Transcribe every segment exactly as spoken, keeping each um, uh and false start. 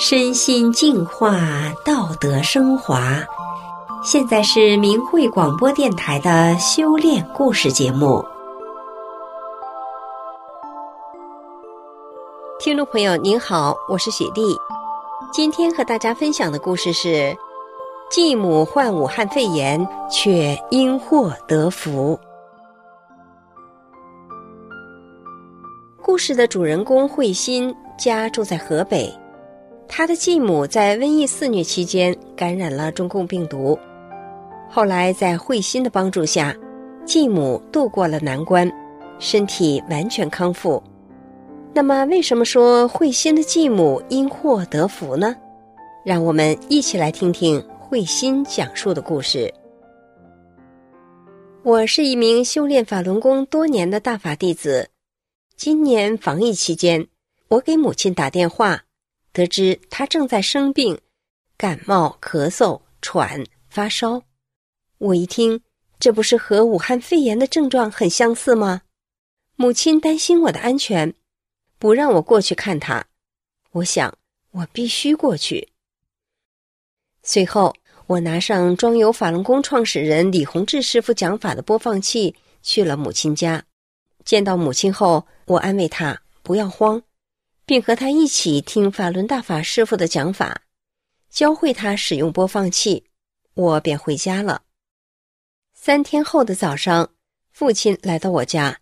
身心净化，道德升华。现在是明慧广播电台的修炼故事节目。听众朋友您好，我是雪莉。今天和大家分享的故事是继母患武汉肺炎却因祸得福。故事的主人公慧心家住在河北，她的继母在瘟疫肆虐期间感染了中共病毒，后来在慧心的帮助下，继母度过了难关，身体完全康复。那么为什么说慧心的继母因祸得福呢？让我们一起来听听慧心讲述的故事。我是一名修炼法轮功多年的大法弟子，今年防疫期间，我给母亲打电话，得知她正在生病，感冒、咳嗽、喘、发烧。我一听，这不是和武汉肺炎的症状很相似吗？母亲担心我的安全，不让我过去看她。我想，我必须过去。随后，我拿上装有法轮功创始人李洪志师傅讲法的播放器，去了母亲家。见到母亲后，我安慰她不要慌，并和她一起听法轮大法师傅的讲法，教会她使用播放器，我便回家了。三天后的早上，父亲来到我家，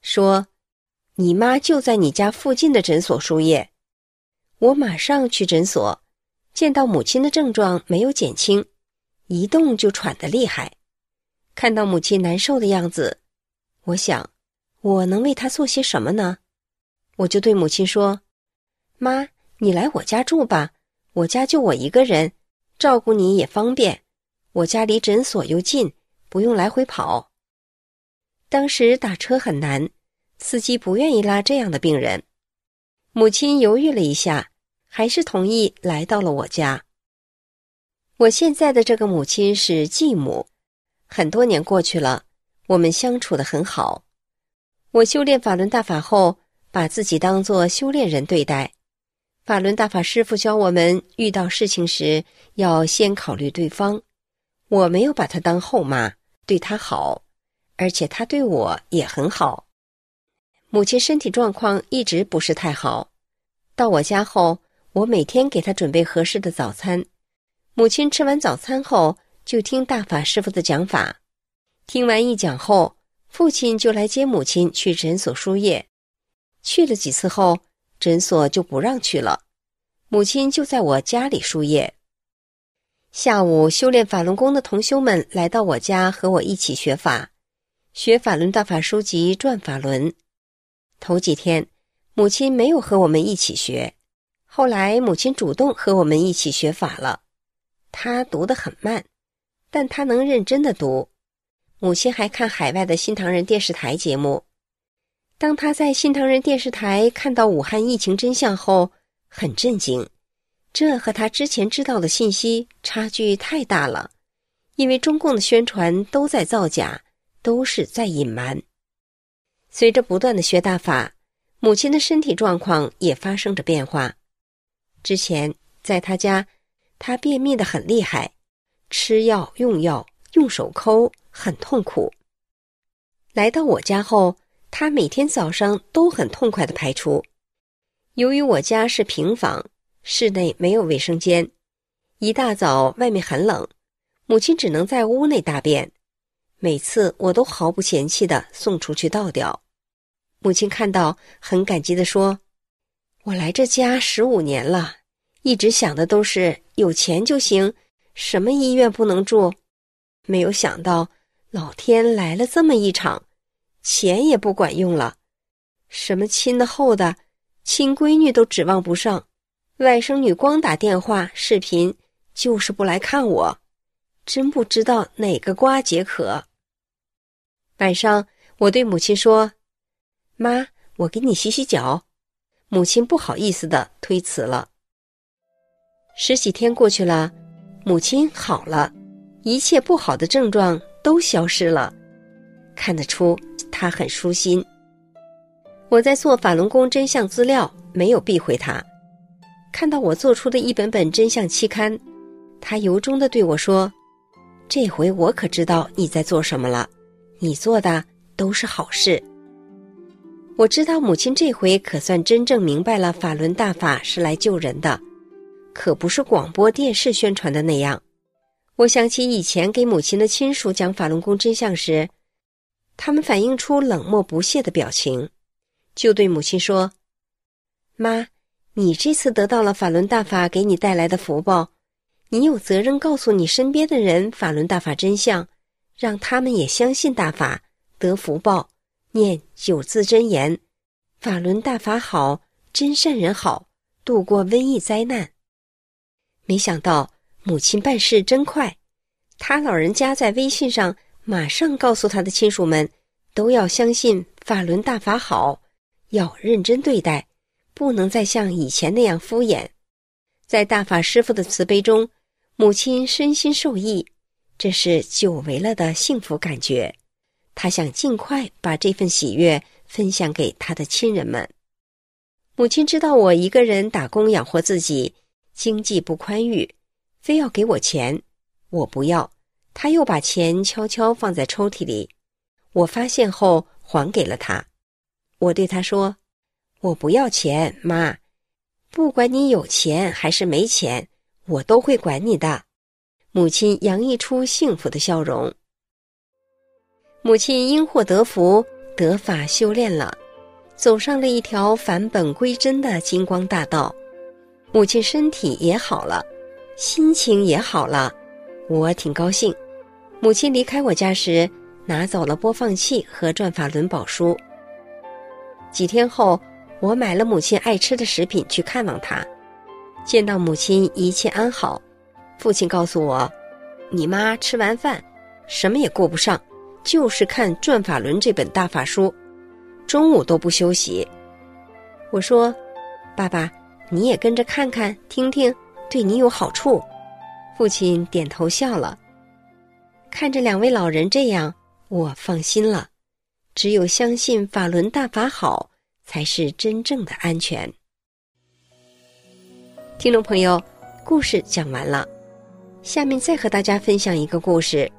说：“你妈就在你家附近的诊所输液。”我马上去诊所，见到母亲的症状没有减轻，一动就喘得厉害。看到母亲难受的样子，我想，我能为她做些什么呢？我就对母亲说：“妈，你来我家住吧，我家就我一个人，照顾你也方便，我家离诊所又近，不用来回跑。”当时打车很难，司机不愿意拉这样的病人。母亲犹豫了一下，还是同意来到了我家。我现在的这个母亲是继母，很多年过去了，我们相处得很好。我修炼法轮大法后，把自己当作修炼人对待。法轮大法师父教我们遇到事情时要先考虑对方，我没有把她当后妈，对她好，而且她对我也很好。母亲身体状况一直不是太好，到我家后，我每天给她准备合适的早餐。母亲吃完早餐后，就听大法师父的讲法。听完一讲后，父亲就来接母亲去诊所输液。去了几次后，诊所就不让去了，母亲就在我家里输液。下午，修炼法轮功的同修们来到我家和我一起学法，学法轮大法书籍转法轮。头几天，母亲没有和我们一起学，后来母亲主动和我们一起学法了。她读得很慢，但她能认真地读。母亲还看海外的新唐人电视台节目。当她在新唐人电视台看到武汉疫情真相后，很震惊，这和她之前知道的信息差距太大了，因为中共的宣传都在造假，都是在隐瞒。随着不断的学大法，母亲的身体状况也发生着变化。之前在她家，她便秘得很厉害，吃药、用药、用手抠，很痛苦。来到我家后，她每天早上都很痛快地排出。由于我家是平房，室内没有卫生间，一大早外面很冷，母亲只能在屋内大便，每次我都毫不嫌弃地送出去倒掉。母亲看到很感激地说：“我来这家十五年了，一直想的都是有钱就行，什么医院不能住，没有想到老天来了这么一场，钱也不管用了，什么亲的厚的，亲闺女都指望不上，外甥女光打电话视频，就是不来看我，真不知道哪个瓜解渴。”晚上我对母亲说：“妈，我给你洗洗脚。”母亲不好意思地推辞了。十几天过去了，母亲好了，一切不好的症状都消失了，看得出她很舒心。我在做法轮功真相资料，没有避讳她。看到我做出的一本本真相期刊，他由衷地对我说：“这回我可知道你在做什么了，你做的都是好事。”我知道母亲这回可算真正明白了法轮大法是来救人的，可不是广播电视宣传的那样。我想起以前给母亲的亲属讲法轮功真相时，他们反映出冷漠不屑的表情，就对母亲说：“妈，你这次得到了法轮大法给你带来的福报，你有责任告诉你身边的人法轮大法真相，让他们也相信大法，得福报，念九字真言，法轮大法好，真善人好，度过瘟疫灾难。”没想到母亲办事真快，他老人家在微信上马上告诉他的亲属们，都要相信法轮大法好，要认真对待，不能再像以前那样敷衍。在大法师父的慈悲中，母亲身心受益，这是久违了的幸福感觉。她想尽快把这份喜悦分享给她的亲人们。母亲知道我一个人打工养活自己，经济不宽裕，非要给我钱，我不要。他又把钱悄悄放在抽屉里，我发现后还给了他。我对他说：“我不要钱，妈，不管你有钱还是没钱，我都会管你的。”母亲洋溢出幸福的笑容。母亲因祸得福，得法修炼了，走上了一条返本归真的金光大道。母亲身体也好了，心情也好了，我挺高兴。母亲离开我家时，拿走了播放器和转法轮宝书。几天后，我买了母亲爱吃的食品去看望她。见到母亲一切安好，父亲告诉我：“你妈吃完饭，什么也顾不上，就是看《转法轮》这本大法书，中午都不休息。”我说：“爸爸，你也跟着看看听听，对你有好处。”父亲点头笑了。看着两位老人这样，我放心了。只有相信法轮大法好，才是真正的安全。听众朋友，故事讲完了，下面再和大家分享一个故事：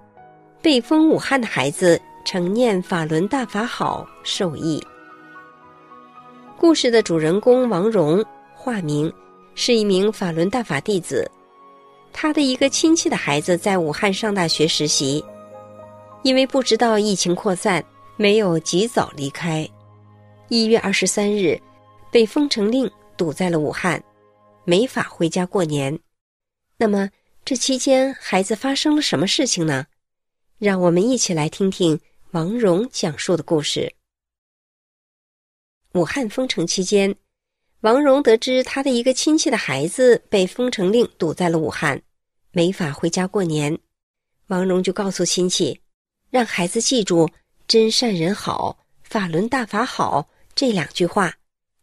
被封武汉的孩子承念法轮大法好，受益。故事的主人公王荣，化名，是一名法轮大法弟子。他的一个亲戚的孩子在武汉上大学实习，因为不知道疫情扩散，没有及早离开。一月二十三日，被封城令堵在了武汉，没法回家过年。那么，这期间孩子发生了什么事情呢？让我们一起来听听王荣讲述的故事。武汉封城期间，王荣得知他的一个亲戚的孩子被封城令堵在了武汉，没法回家过年。王荣就告诉亲戚，让孩子记住真善人好，法轮大法好这两句话，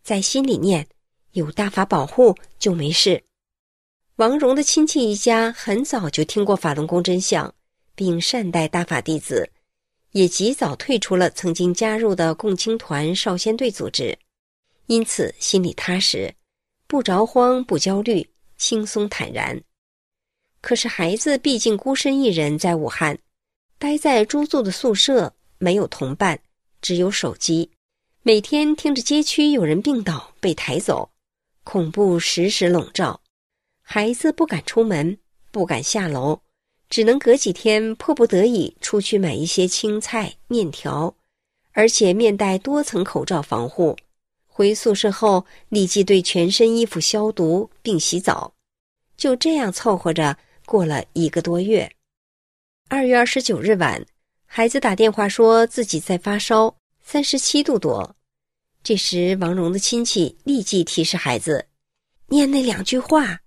在心里念，有大法保护就没事。王荣的亲戚一家很早就听过法轮功真相，并善待大法弟子，也及早退出了曾经加入的共青团少先队组织，因此心里踏实，不着慌，不焦虑，轻松坦然。可是孩子毕竟孤身一人在武汉，待在租住的宿舍，没有同伴，只有手机，每天听着街区有人病倒被抬走，恐怖时时笼罩。孩子不敢出门，不敢下楼，只能隔几天迫不得已出去买一些青菜面条，而且面戴多层口罩防护。回宿舍后，立即对全身衣服消毒并洗澡，就这样凑合着过了一个多月。二月二十九日晚，孩子打电话说自己在发烧，三十七度多。这时王荣的亲戚立即提示孩子，念那两句话。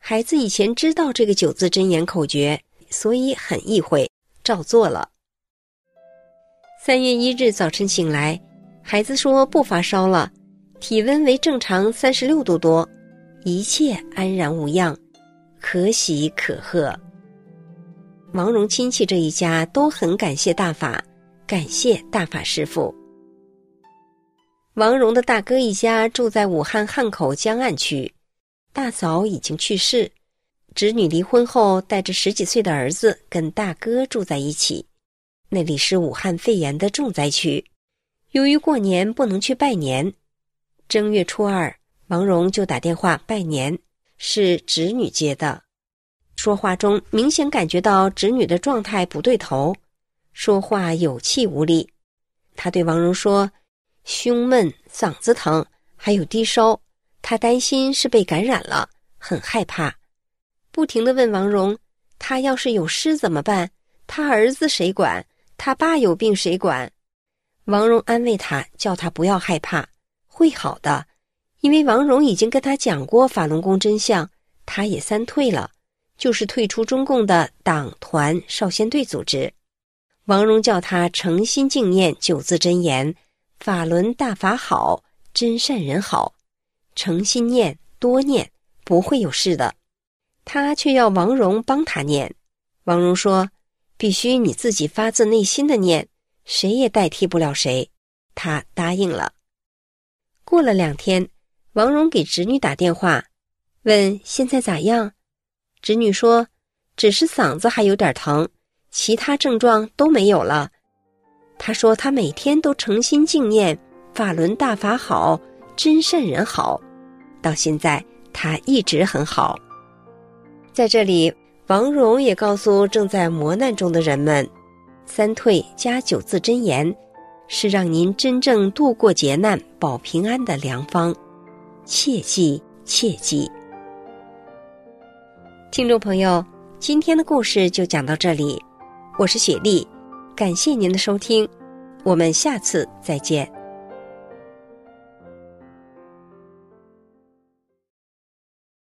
孩子以前知道这个九字真言口诀，所以很意会，照做了。三月一日早晨醒来，孩子说不发烧了，体温为正常三十六度多，一切安然无恙，可喜可贺。王荣亲戚这一家都很感谢大法，感谢大法师父。王荣的大哥一家住在武汉汉口江岸区，大嫂已经去世，侄女离婚后带着十几岁的儿子跟大哥住在一起。那里是武汉肺炎的重灾区，由于过年不能去拜年，正月初二王蓉就打电话拜年，是侄女接的。说话中明显感觉到侄女的状态不对头，说话有气无力。她对王蓉说，胸闷、嗓子疼，还有低烧，她担心是被感染了，很害怕。不停地问王蓉，她要是有事怎么办？她儿子谁管？她爸有病谁管？王蓉安慰她，叫她不要害怕，会好的。因为王蓉已经跟他讲过法轮功真相，他也三退了，就是退出中共的党团少先队组织。王蓉叫他诚心敬念九字真言，法轮大法好，真善人好，诚心念，多念，不会有事的。他却要王蓉帮他念。王蓉说，必须你自己发自内心的念，谁也代替不了谁。他答应了。过了两天，王蓉给侄女打电话，问现在咋样？侄女说，只是嗓子还有点疼，其他症状都没有了。她说她每天都诚心敬念法轮大法好，真善人好，到现在她一直很好。在这里，王蓉也告诉正在磨难中的人们，三退加九字真言，是让您真正度过劫难、保平安的良方。切记切记。听众朋友，今天的故事就讲到这里，我是雪莉，感谢您的收听，我们下次再见。